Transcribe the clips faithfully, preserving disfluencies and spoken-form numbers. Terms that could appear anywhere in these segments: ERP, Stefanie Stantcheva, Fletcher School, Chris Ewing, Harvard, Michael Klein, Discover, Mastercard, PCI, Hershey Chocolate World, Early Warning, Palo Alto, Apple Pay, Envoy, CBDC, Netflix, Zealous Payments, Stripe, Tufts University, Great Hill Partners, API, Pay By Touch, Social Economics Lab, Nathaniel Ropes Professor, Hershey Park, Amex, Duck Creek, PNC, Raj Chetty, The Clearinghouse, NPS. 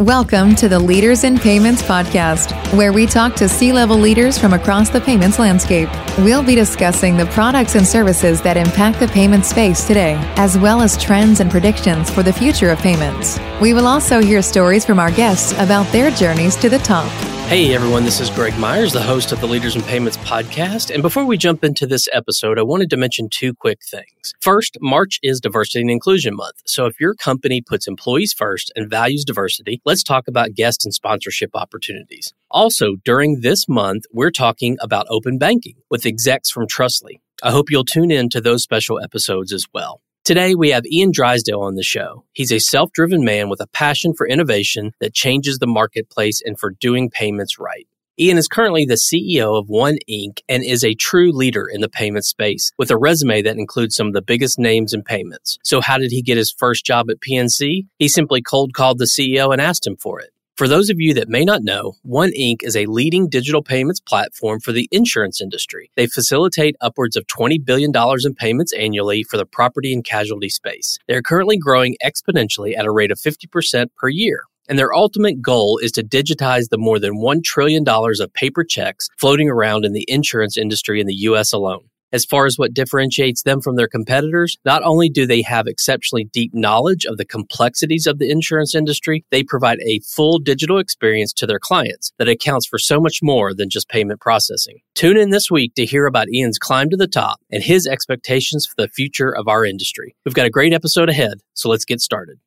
Welcome to the Leaders in Payments podcast, where we talk to C-level leaders from across the payments landscape. We'll be discussing the products and services that impact the payment space today, as well as trends and predictions for the future of payments. We will also hear stories from our guests about their journeys to the top. Hey everyone, this is Greg Myers, the host of the Leaders in Payments podcast. And before we jump into this episode, I wanted to mention two quick things. First, March is Diversity and Inclusion Month. So if your company puts employees first and values diversity, let's talk about guest and sponsorship opportunities. Also, during this month, we're talking about open banking with execs from Trustly. I hope you'll tune in to those special episodes as well. Today, we have Ian Drysdale on the show. He's a self-driven man with a passion for innovation that changes the marketplace and for doing payments right. Ian is currently the C E O of One Incorporated and is a true leader in the payment space with a resume that includes some of the biggest names in payments. So how did he get his first job at P N C? He simply cold called the C E O and asked him for it. For those of you that may not know, One Incorporated is a leading digital payments platform for the insurance industry. They facilitate upwards of twenty billion dollars in payments annually for the property and casualty space. They're currently growing exponentially at a rate of fifty percent per year. And their ultimate goal is to digitize the more than one trillion dollars of paper checks floating around in the insurance industry in the U S alone. As far as what differentiates them from their competitors, not only do they have exceptionally deep knowledge of the complexities of the insurance industry, they provide a full digital experience to their clients that accounts for so much more than just payment processing. Tune in this week to hear about Ian's climb to the top and his expectations for the future of our industry. We've got a great episode ahead, so let's get started.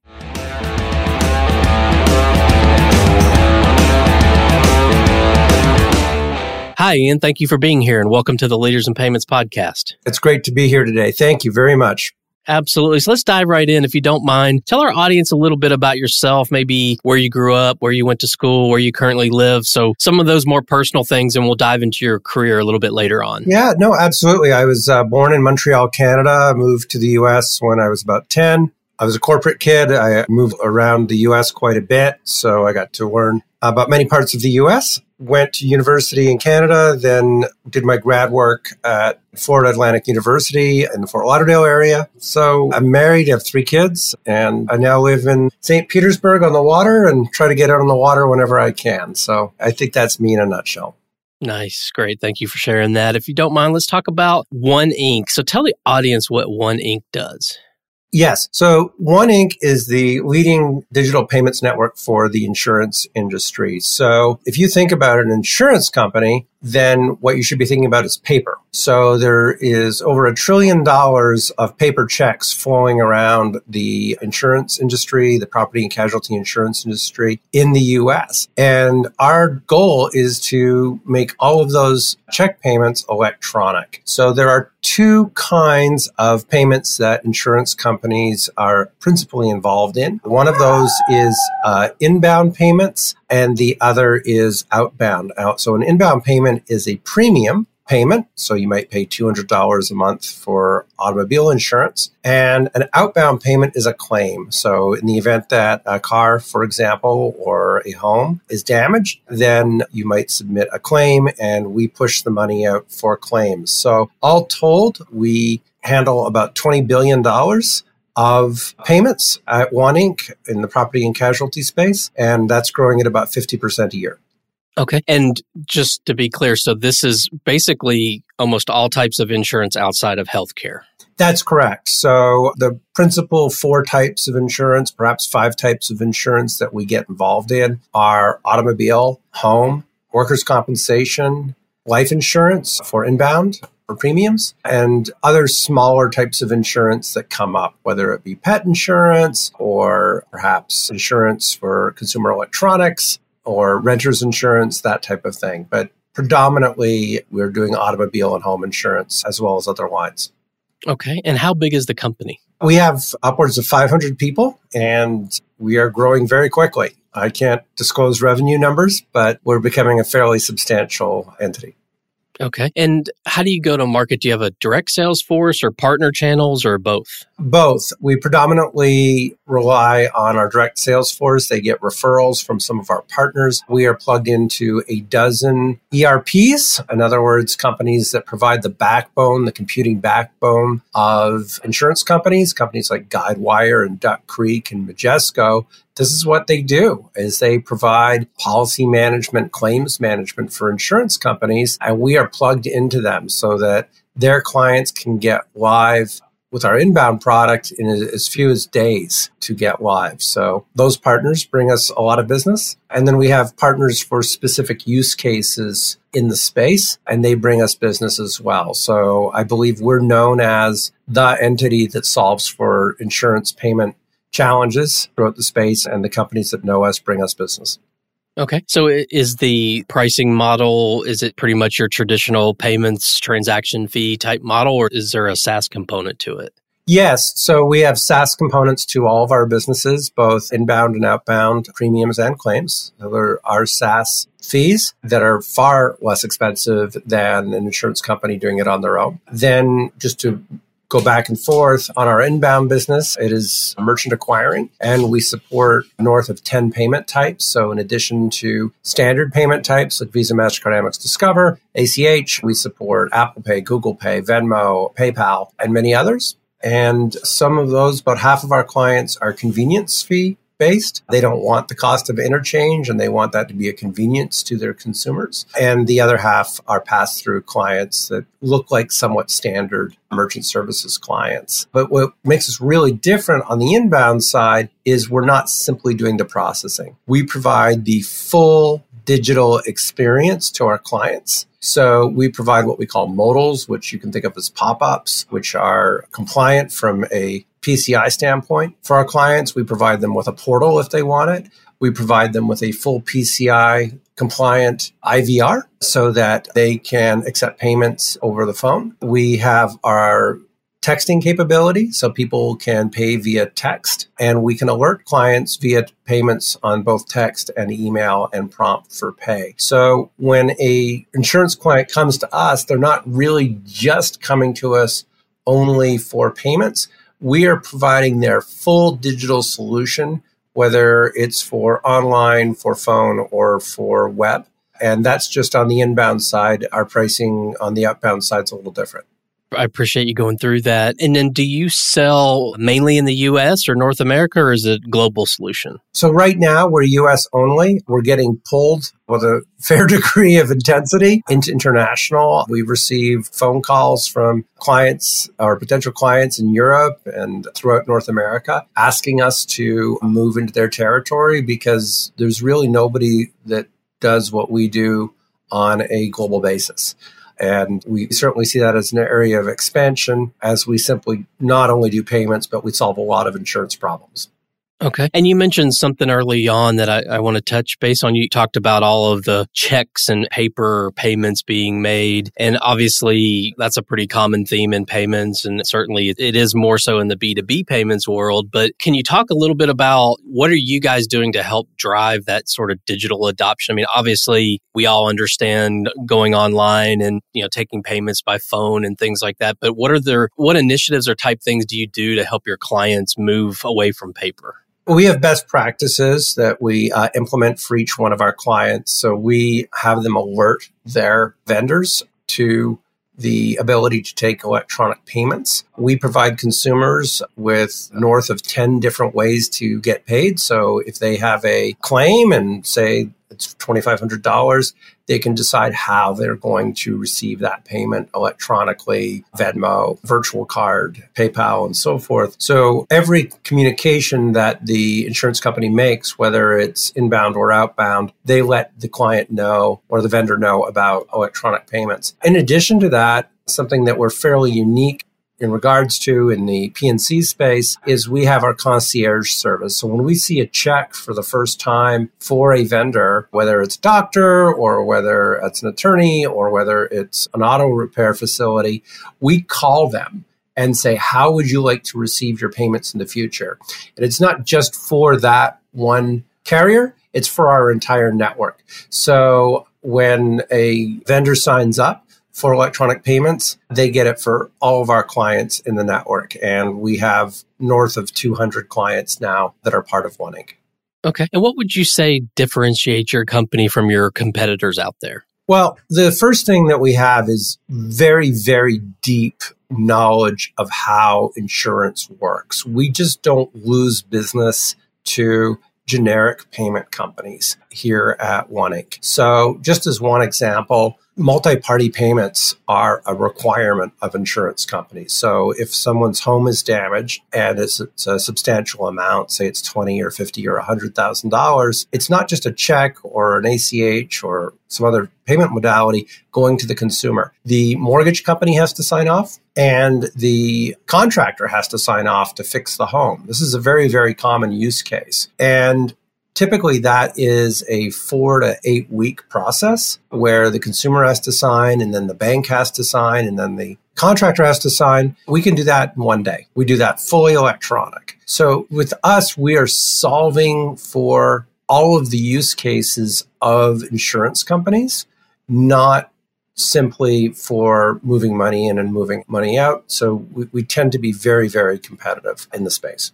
Hi, Ian. Thank you for being here and welcome to the Leaders in Payments podcast. It's great to be here today. Thank you very much. Absolutely. So let's dive right in. If you don't mind, tell our audience a little bit about yourself, maybe where you grew up, where you went to school, where you currently live. So some of those more personal things, and we'll dive into your career a little bit later on. Yeah, no, absolutely. I was uh, born in Montreal, Canada. I moved to the U S when I was about ten. I was a corporate kid. I moved around the U S quite a bit, so I got to learn about many parts of the U S. Went to university in Canada, then did my grad work at Florida Atlantic University in the Fort Lauderdale area. So I'm married, have three kids, and I now live in Saint Petersburg on the water and try to get out on the water whenever I can. So I think that's me in a nutshell. Nice. Great. Thank you for sharing that. If you don't mind, let's talk about One Incorporated. So tell the audience what One Incorporated does. Yes. So One Incorporated is the leading digital payments network for the insurance industry. So if you think about an insurance company, then what you should be thinking about is paper. So there is over a trillion dollars of paper checks flowing around the insurance industry, the property and casualty insurance industry in the U S. And our goal is to make all of those check payments electronic. So there are two kinds of payments that insurance companies are principally involved in. One of those is uh, inbound payments, and the other is outbound. So an inbound payment is a premium payment. So you might pay two hundred dollars a month for automobile insurance. And an outbound payment is a claim. So in the event that a car, for example, or a home is damaged, then you might submit a claim and we push the money out for claims. So all told, we handle about twenty billion dollars of payments at One Incorporated in the property and casualty space. And that's growing at about fifty percent a year. Okay. And just to be clear, so this is basically almost all types of insurance outside of healthcare. That's correct. So the principal four types of insurance, perhaps five types of insurance that we get involved in are automobile, home, workers' compensation, life insurance for inbound for premiums, and other smaller types of insurance that come up, whether it be pet insurance or perhaps insurance for consumer electronics or renter's insurance, that type of thing. But predominantly, we're doing automobile and home insurance as well as other lines. Okay. And how big is the company? We have upwards of five hundred people and we are growing very quickly. I can't disclose revenue numbers, but we're becoming a fairly substantial entity. Okay. And how do you go to market? Do you have a direct sales force or partner channels or both? Both. We predominantly rely on our direct sales force. They get referrals from some of our partners. We are plugged into a dozen E R Ps. In other words, companies that provide the backbone, the computing backbone of insurance companies, companies like Guidewire and Duck Creek and Majesco. This is what they do, is they provide policy management, claims management for insurance companies, and we are plugged into them so that their clients can get live with our inbound product in as few as days to get live. So those partners bring us a lot of business. And then we have partners for specific use cases in the space, and they bring us business as well. So I believe we're known as the entity that solves for insurance payment challenges throughout the space, and the companies that know us bring us business. Okay. So is the pricing model, is it pretty much your traditional payments transaction fee type model, or is there a SaaS component to it? Yes. So we have SaaS components to all of our businesses, both inbound and outbound, premiums and claims. There are SaaS fees that are far less expensive than an insurance company doing it on their own. Then just to go back and forth on our inbound business. It is merchant acquiring, and we support north of ten payment types. So in addition to standard payment types like Visa, Mastercard, Amex, Discover, A C H, we support Apple Pay, Google Pay, Venmo, PayPal, and many others. And some of those, about half of our clients are convenience fee based. They don't want the cost of interchange, and they want that to be a convenience to their consumers. And the other half are pass-through clients that look like somewhat standard merchant services clients. But what makes us really different on the inbound side is we're not simply doing the processing. We provide the full digital experience to our clients. So we provide what we call modals, which you can think of as pop-ups, which are compliant from a P C I standpoint for our clients. We provide them with a portal if they want it. We provide them with a full P C I compliant I V R so that they can accept payments over the phone. We have our texting capability so people can pay via text, and we can alert clients via payments on both text and email and prompt for pay. So when a insurance client comes to us, they're not really just coming to us only for payments. We are providing their full digital solution, whether it's for online, for phone, or for web. And that's just on the inbound side. Our pricing on the outbound side is a little different. I appreciate you going through that. And then do you sell mainly in the U S or North America, or is it a global solution? So right now, we're U S only. We're getting pulled with a fair degree of intensity into international. We receive phone calls from clients or potential clients in Europe and throughout North America asking us to move into their territory because there's really nobody that does what we do on a global basis. And we certainly see that as an area of expansion as we simply not only do payments, but we solve a lot of insurance problems. Okay. And you mentioned something early on that I, I want to touch base on. You talked about all of the checks and paper payments being made. And obviously, that's a pretty common theme in payments. And certainly, it is more so in the B two B payments world. But can you talk a little bit about what are you guys doing to help drive that sort of digital adoption? I mean, obviously, we all understand going online and, you know, taking payments by phone and things like that. But what are the, what initiatives or type things do you do to help your clients move away from paper? We have best practices that we uh, implement for each one of our clients. So we have them alert their vendors to the ability to take electronic payments. We provide consumers with north of ten different ways to get paid. So if they have a claim and say it's twenty-five hundred dollars, they can decide how they're going to receive that payment electronically, Venmo, virtual card, PayPal, and so forth. So every communication that the insurance company makes, whether it's inbound or outbound, they let the client know or the vendor know about electronic payments. In addition to that, something that we're fairly unique in regards to in the P N C space is we have our concierge service. So when we see a check for the first time for a vendor, whether it's a doctor or whether it's an attorney or whether it's an auto repair facility, we call them and say, how would you like to receive your payments in the future? And it's not just for that one carrier, it's for our entire network. So when a vendor signs up for electronic payments. They get it for all of our clients in the network. And we have north of two hundred clients now that are part of One Incorporated. Okay. And what would you say differentiates your company from your competitors out there? Well, the first thing that we have is very, very deep knowledge of how insurance works. We just don't lose business to generic payment companies here at One Incorporated. So just as one example, multi-party payments are a requirement of insurance companies. So if someone's home is damaged and it's, it's a substantial amount, say it's twenty or fifty or one hundred thousand dollars, it's not just a check or an A C H or some other payment modality going to the consumer. The mortgage company has to sign off and the contractor has to sign off to fix the home. This is a very, very common use case. And typically, that is a four to eight week process where the consumer has to sign and then the bank has to sign and then the contractor has to sign. We can do that in one day. We do that fully electronic. So with us, we are solving for all of the use cases of insurance companies, not simply for moving money in and moving money out. So we, we tend to be very, very competitive in the space.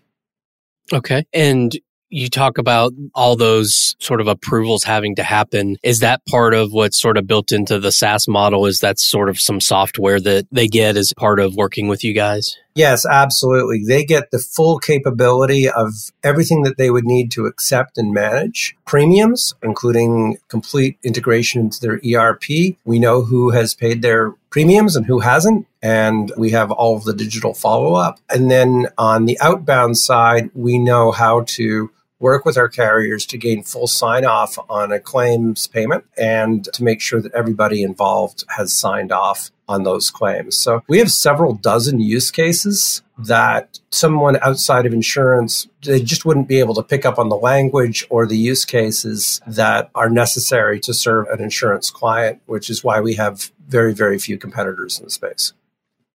Okay. And you talk about all those sort of approvals having to happen. Is that part of what's sort of built into the SaaS model? Is that sort of some software that they get as part of working with you guys? Yes, absolutely. They get the full capability of everything that they would need to accept and manage. Premiums, including complete integration into their E R P. We know who has paid their premiums and who hasn't, and we have all of the digital follow-up. And then on the outbound side, we know how to work with our carriers to gain full sign-off on a claims payment and to make sure that everybody involved has signed off on those claims. So we have several dozen use cases that someone outside of insurance, they just wouldn't be able to pick up on the language or the use cases that are necessary to serve an insurance client, which is why we have very, very few competitors in the space.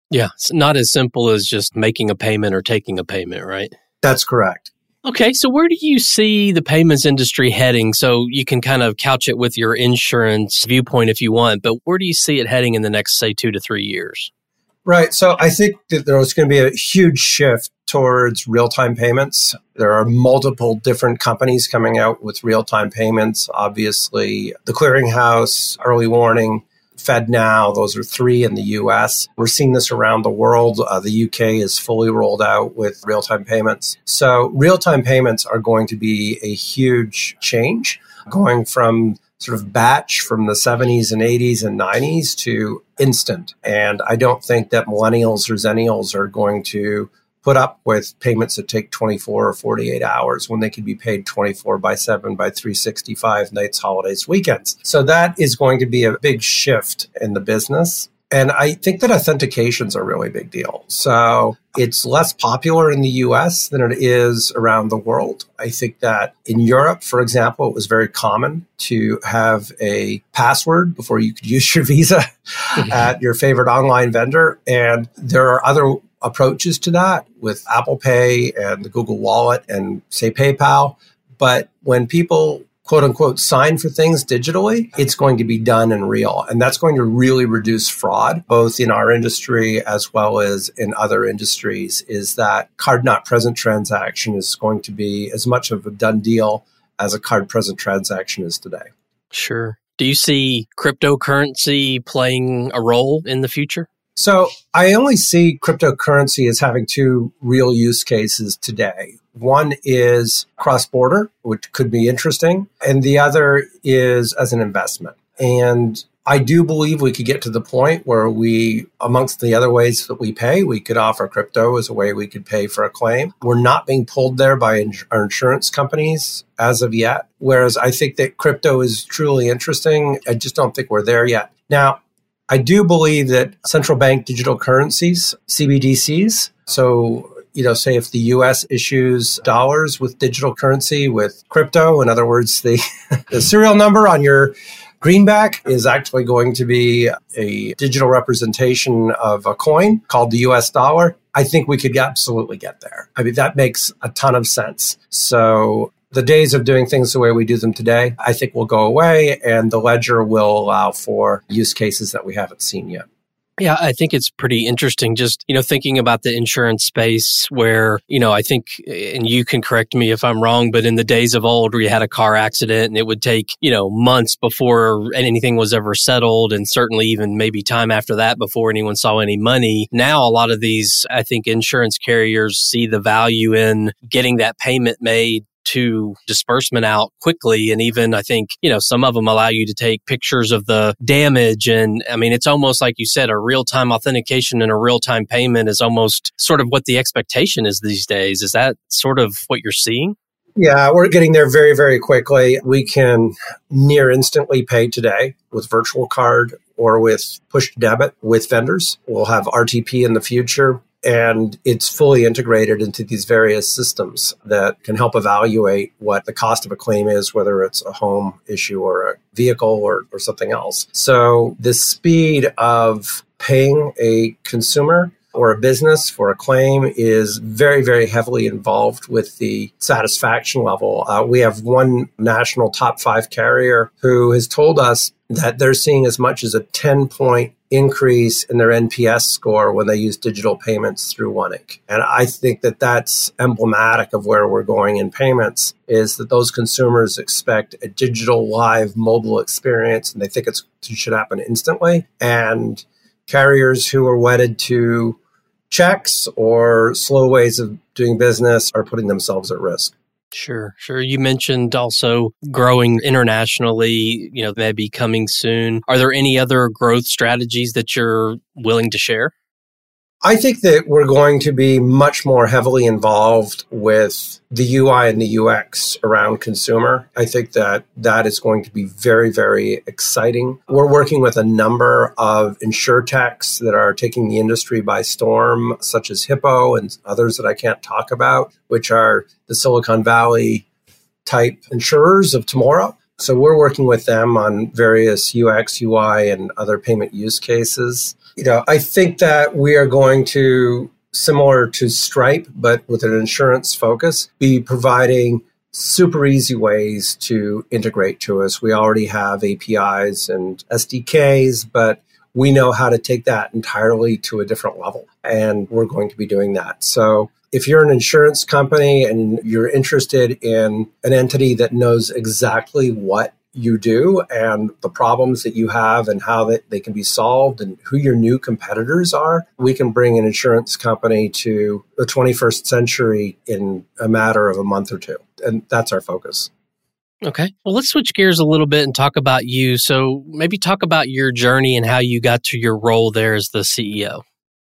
Yeah, it's not as simple as just making a payment or taking a payment, right? That's correct. Okay, so where do you see the payments industry heading? So you can kind of couch it with your insurance viewpoint if you want, but where do you see it heading in the next, say, two to three years? Right, so I think that there's going to be a huge shift towards real-time payments. There are multiple different companies coming out with real-time payments. Obviously, The Clearinghouse, Early Warning, FedNow, those are three in the U S. We're seeing this around the world. Uh, the U K is fully rolled out with real-time payments. So real-time payments are going to be a huge change, going from sort of batch from the seventies and eighties and nineties to instant. And I don't think that millennials or zennials are going to put up with payments that take twenty-four or forty-eight hours when they could be paid twenty-four by seven by three sixty-five nights, holidays, weekends. So that is going to be a big shift in the business. And I think that authentications are a really big deal. So it's less popular in the U S than it is around the world. I think that in Europe, for example, it was very common to have a password before you could use your Visa at your favorite online vendor. And there are other approaches to that with Apple Pay and the Google Wallet and, say, PayPal. But when people, quote unquote, sign for things digitally, it's going to be done and real. And that's going to really reduce fraud, both in our industry as well as in other industries, is that card not present transaction is going to be as much of a done deal as a card present transaction is today. Sure. Do you see cryptocurrency playing a role in the future? So I only see cryptocurrency as having two real use cases today. One is cross-border, which could be interesting, and the other is as an investment. And I do believe we could get to the point where we, amongst the other ways that we pay, we could offer crypto as a way we could pay for a claim. We're not being pulled there by ins- our insurance companies as of yet, whereas I think that crypto is truly interesting. I just don't think we're there yet. Now, I do believe that central bank digital currencies, C B D Cs, so, you know, say if the U S issues dollars with digital currency, with crypto, in other words, the, the serial number on your greenback is actually going to be a digital representation of a coin called the U S dollar, I think we could absolutely get there. I mean, that makes a ton of sense. So The days of doing things the way we do them today, I think, will go away, and the ledger will allow for use cases that we haven't seen yet. Yeah, I think it's pretty interesting just, you know, thinking about the insurance space where, you know, I think, and you can correct me if I'm wrong, but in the days of old where you had a car accident and it would take, you know, months before anything was ever settled, and certainly even maybe time after that before anyone saw any money. Now, a lot of these, I think, insurance carriers see the value in getting that payment made to disbursement out quickly. And even, I think, you know, some of them allow you to take pictures of the damage. And I mean, it's almost like you said, a real-time authentication and a real-time payment is almost sort of what the expectation is these days. Is that sort of what you're seeing? Yeah, we're getting there very, very quickly. We can near instantly pay today with virtual card or with push debit with vendors. We'll have R T P in the future. And it's fully integrated into these various systems that can help evaluate what the cost of a claim is, whether it's a home issue or a vehicle or, or something else. So the speed of paying a consumer or a business for a claim is very, very heavily involved with the satisfaction level. Uh, we have one national top five carrier who has told us that they're seeing as much as a ten point increase in their N P S score when they use digital payments through One Incorporated. And I think that that's emblematic of where we're going in payments, is that those consumers expect a digital, live, mobile experience, and they think it's, it should happen instantly. And carriers who are wedded to checks or slow ways of doing business are putting themselves at risk. Sure, sure. You mentioned also growing internationally, you know, maybe coming soon. Are there any other growth strategies that you're willing to share? I think that we're going to be much more heavily involved with the U I and the U X around consumer. I think that that is going to be very, very exciting. We're working with a number of insurtechs that are taking the industry by storm, such as Hippo and others that I can't talk about, which are the Silicon Valley type insurers of tomorrow. So we're working with them on various U X, U I, and other payment use cases. You know, I think that we are going to, similar to Stripe, but with an insurance focus, be providing super easy ways to integrate to us. We already have A P Is and S D Ks, but we know how to take that entirely to a different level, and we're going to be doing that. So if you're an insurance company and you're interested in an entity that knows exactly what you do and the problems that you have and how that they can be solved and who your new competitors are, we can bring an insurance company to the twenty-first century in a matter of a month or two. And that's our focus. Okay. Well, let's switch gears a little bit and talk about you. So maybe talk about your journey and how you got to your role there as the C E O.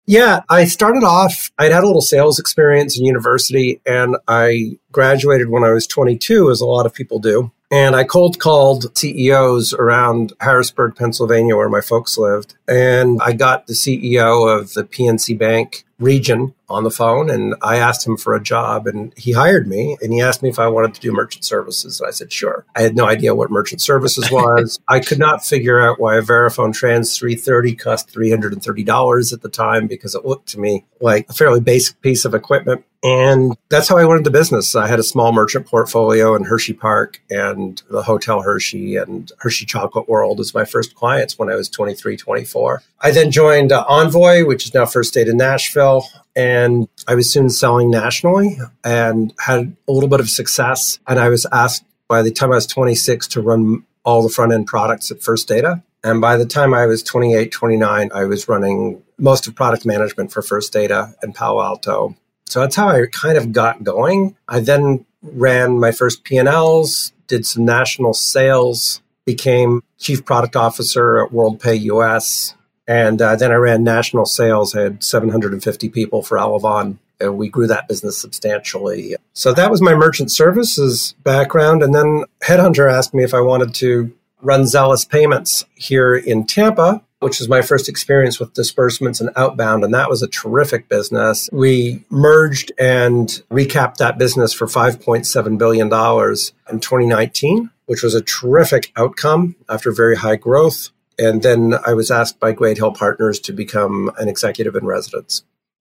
Yeah, I started off, I'd had a little sales experience in university, and I graduated when I was twenty-two, as a lot of people do. And I cold called C E Os around Harrisburg, Pennsylvania, where my folks lived. And I got the C E O of the P N C Bank region on the phone, and I asked him for a job, and he hired me, and he asked me if I wanted to do merchant services. And I said, sure. I had no idea what merchant services was. I could not figure out why a Verifone Trans three thirty cost three hundred thirty dollars at the time, because it looked to me like a fairly basic piece of equipment. And that's how I went into business. I had a small merchant portfolio in Hershey Park and the Hotel Hershey and Hershey Chocolate World as my first clients when I was twenty-three, twenty-four. I then joined uh, Envoy, which is now First Data Nashville. And I was soon selling nationally and had a little bit of success. And I was asked by the time I was twenty-six to run all the front end products at First Data. And by the time I was twenty-eight, twenty-nine, I was running most of product management for First Data in Palo Alto. So that's how I kind of got going. I then ran my first P and Ls, did some national sales, became chief product officer at WorldPay U S. And uh, then I ran national sales. I had seven hundred fifty people for Alavon, and we grew that business substantially. So that was my merchant services background. And then Headhunter asked me if I wanted to run Zealous Payments here in Tampa, which was my first experience with disbursements and outbound. And that was a terrific business. We merged and recapped that business for five point seven billion dollars in twenty nineteen, which was a terrific outcome after very high growth. And then I was asked by Great Hill Partners to become an executive in residence.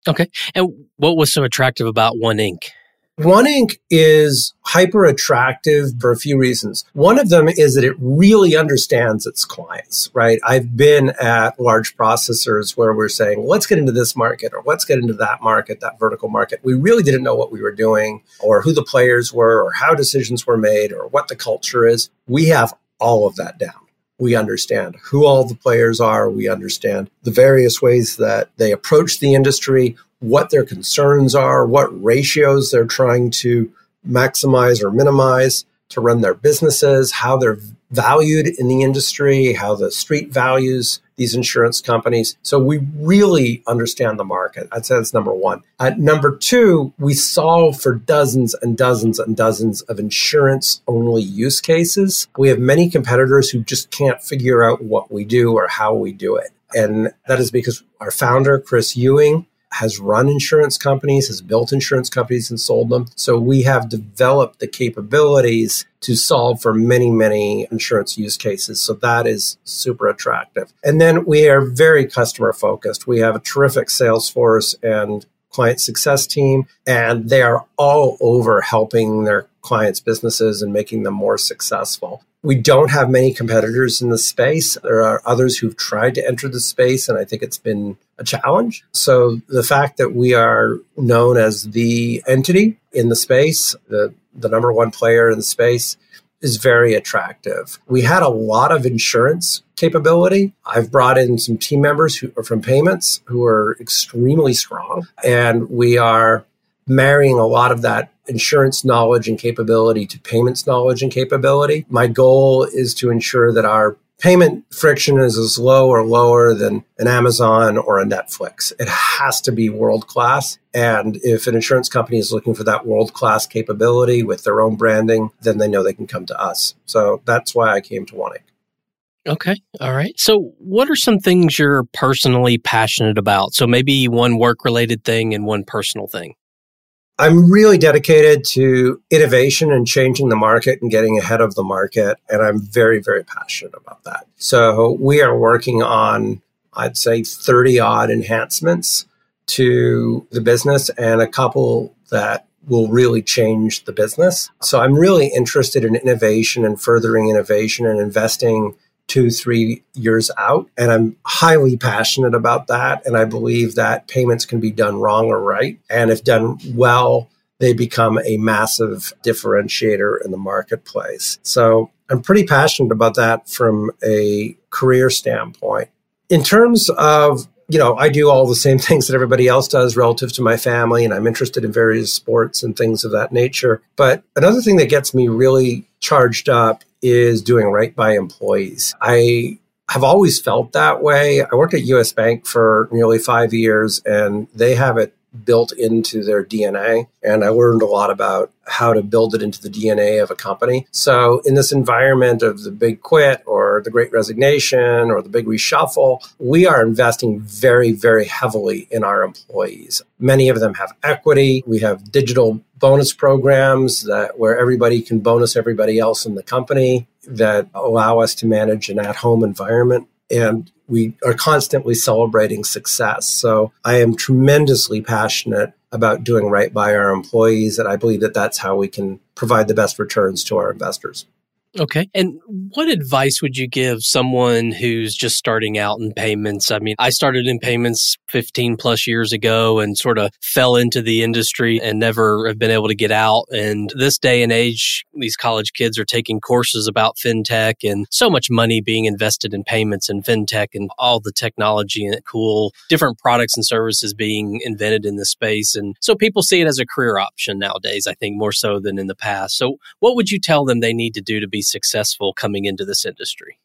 Okay. And what was so attractive about One Incorporated? One Incorporated is hyper attractive for a few reasons. One of them is that it really understands its clients, right? I've been at large processors where we're saying, let's get into this market or let's get into that market, that vertical market. We really didn't know what we were doing or who the players were or how decisions were made or what the culture is. We have all of that down. We understand who all the players are. We understand the various ways that they approach the industry, what their concerns are, what ratios they're trying to maximize or minimize to run their businesses, how they're valued in the industry, how the street values these insurance companies. So we really understand the market. I'd say that's number one. Uh, number two, we solve for dozens and dozens and dozens of insurance-only use cases. We have many competitors who just can't figure out what we do or how we do it. And that is because our founder, Chris Ewing, has run insurance companies, has built insurance companies and sold them. So we have developed the capabilities to solve for many, many insurance use cases. So that is super attractive. And then we are very customer focused. We have a terrific sales force and client success team, and they are all over helping their clients' businesses and making them more successful. We don't have many competitors in the space. There are others who've tried to enter the space, and I think it's been a challenge. So the fact that we are known as the entity in the space, the, the number one player in the space, is very attractive. We had a lot of insurance capability. I've brought in some team members who are from payments who are extremely strong, and we are marrying a lot of that insurance knowledge and capability to payments knowledge and capability. My goal is to ensure that our payment friction is as low or lower than an Amazon or a Netflix. It has to be world-class. And if an insurance company is looking for that world-class capability with their own branding, then they know they can come to us. So that's why I came to One Incorporated. Okay. All right. So what are some things you're personally passionate about? So maybe one work-related thing and one personal thing. I'm really dedicated to innovation and changing the market and getting ahead of the market. And I'm very, very passionate about that. So we are working on, I'd say, thirty odd enhancements to the business and a couple that will really change the business. So I'm really interested in innovation and furthering innovation and investing two, three years out. And I'm highly passionate about that. And I believe that payments can be done wrong or right. And if done well, they become a massive differentiator in the marketplace. So I'm pretty passionate about that from a career standpoint. In terms of, you know, I do all the same things that everybody else does relative to my family, and I'm interested in various sports and things of that nature. But another thing that gets me really charged up is doing right by employees. I have always felt that way. I worked at U S Bank for nearly five years, and they have it built into their D N A. And I learned a lot about how to build it into the D N A of a company. So in this environment of the big quit or the great resignation or the big reshuffle, we are investing very, very heavily in our employees. Many of them have equity. We have digital bonus programs that where everybody can bonus everybody else in the company that allow us to manage an at-home environment. And we are constantly celebrating success. So I am tremendously passionate about doing right by our employees. And I believe that that's how we can provide the best returns to our investors. Okay. And what advice would you give someone who's just starting out in payments? I mean, I started in payments fifteen plus years ago and sort of fell into the industry and never have been able to get out. And this day and age, these college kids are taking courses about fintech and so much money being invested in payments and fintech and all the technology and cool different products and services being invented in this space. And so people see it as a career option nowadays, I think more so than in the past. So what would you tell them they need to do to be successful coming into this industry?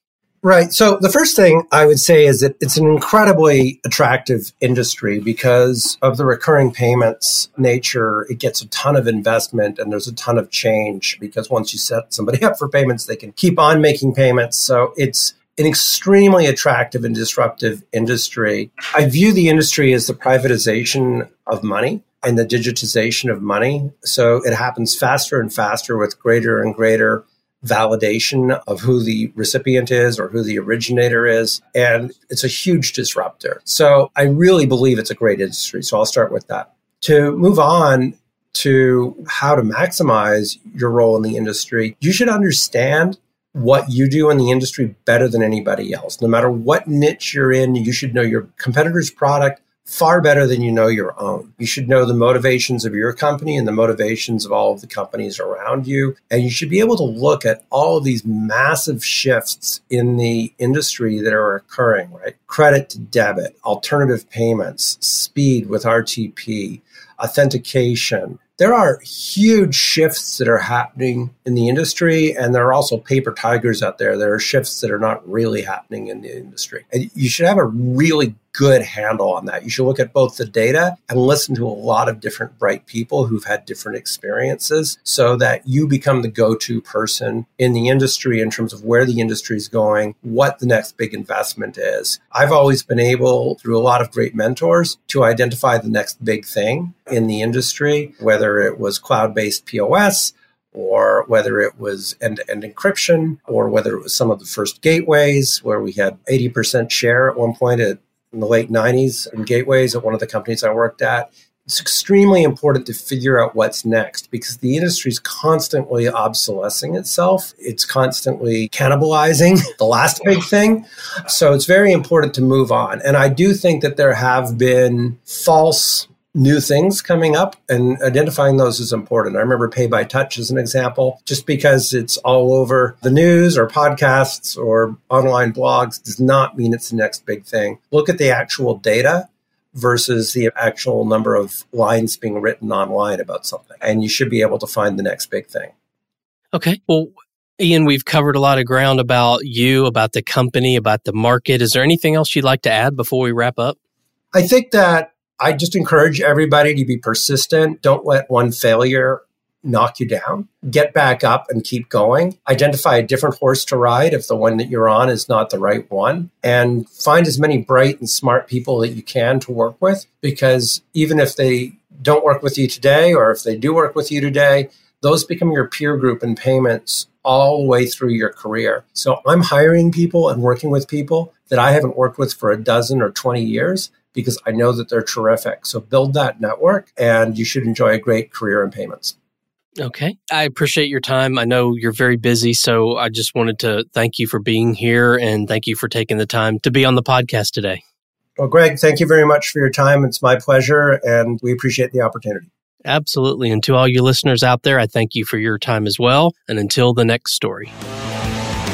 Right. So the first thing I would say is that it's an incredibly attractive industry because of the recurring payments nature. It gets a ton of investment and there's a ton of change because once you set somebody up for payments, they can keep on making payments. So it's an extremely attractive and disruptive industry. I view the industry as the privatization of money and the digitization of money. So it happens faster and faster with greater and greater validation of who the recipient is or who the originator is. And it's a huge disruptor. So I really believe it's a great industry. So I'll start with that. To move on, to how to maximize your role in the industry, you should understand what you do in the industry better than anybody else. No matter what niche you're in, you should know your competitor's product far better than you know your own. You should know the motivations of your company and the motivations of all of the companies around you. And you should be able to look at all of these massive shifts in the industry that are occurring, right? Credit to debit, alternative payments, speed with R T P, authentication. There are huge shifts that are happening in the industry, and there are also paper tigers out there. There are shifts that are not really happening in the industry. And you should have a really good handle on that. You should look at both the data and listen to a lot of different bright people who've had different experiences so that you become the go-to person in the industry in terms of where the industry is going, what the next big investment is. I've always been able, through a lot of great mentors, to identify the next big thing in the industry, whether it was cloud-based P O S, or whether it was end-to-end encryption, or whether it was some of the first gateways where we had eighty percent share at one point in the late nineties in gateways at one of the companies I worked at. It's extremely important to figure out what's next because the industry is constantly obsolescing itself. It's constantly cannibalizing the last big thing. So it's very important to move on. And I do think that there have been false new things coming up, and identifying those is important. I remember Pay by Touch as an example, just because it's all over the news or podcasts or online blogs does not mean it's the next big thing. Look at the actual data versus the actual number of lines being written online about something, and you should be able to find the next big thing. Okay. Well, Ian, we've covered a lot of ground about you, about the company, about the market. Is there anything else you'd like to add before we wrap up? I think that I just encourage everybody to be persistent. Don't let one failure knock you down. Get back up and keep going. Identify a different horse to ride if the one that you're on is not the right one. And find as many bright and smart people that you can to work with, because even if they don't work with you today, or if they do work with you today, those become your peer group in payments all the way through your career. So I'm hiring people and working with people that I haven't worked with for a dozen or twenty years. Because I know that they're terrific. So build that network, and you should enjoy a great career in payments. Okay. I appreciate your time. I know you're very busy, so I just wanted to thank you for being here, and thank you for taking the time to be on the podcast today. Well, Greg, thank you very much for your time. It's my pleasure, and we appreciate the opportunity. Absolutely. And to all you listeners out there, I thank you for your time as well. And until the next story.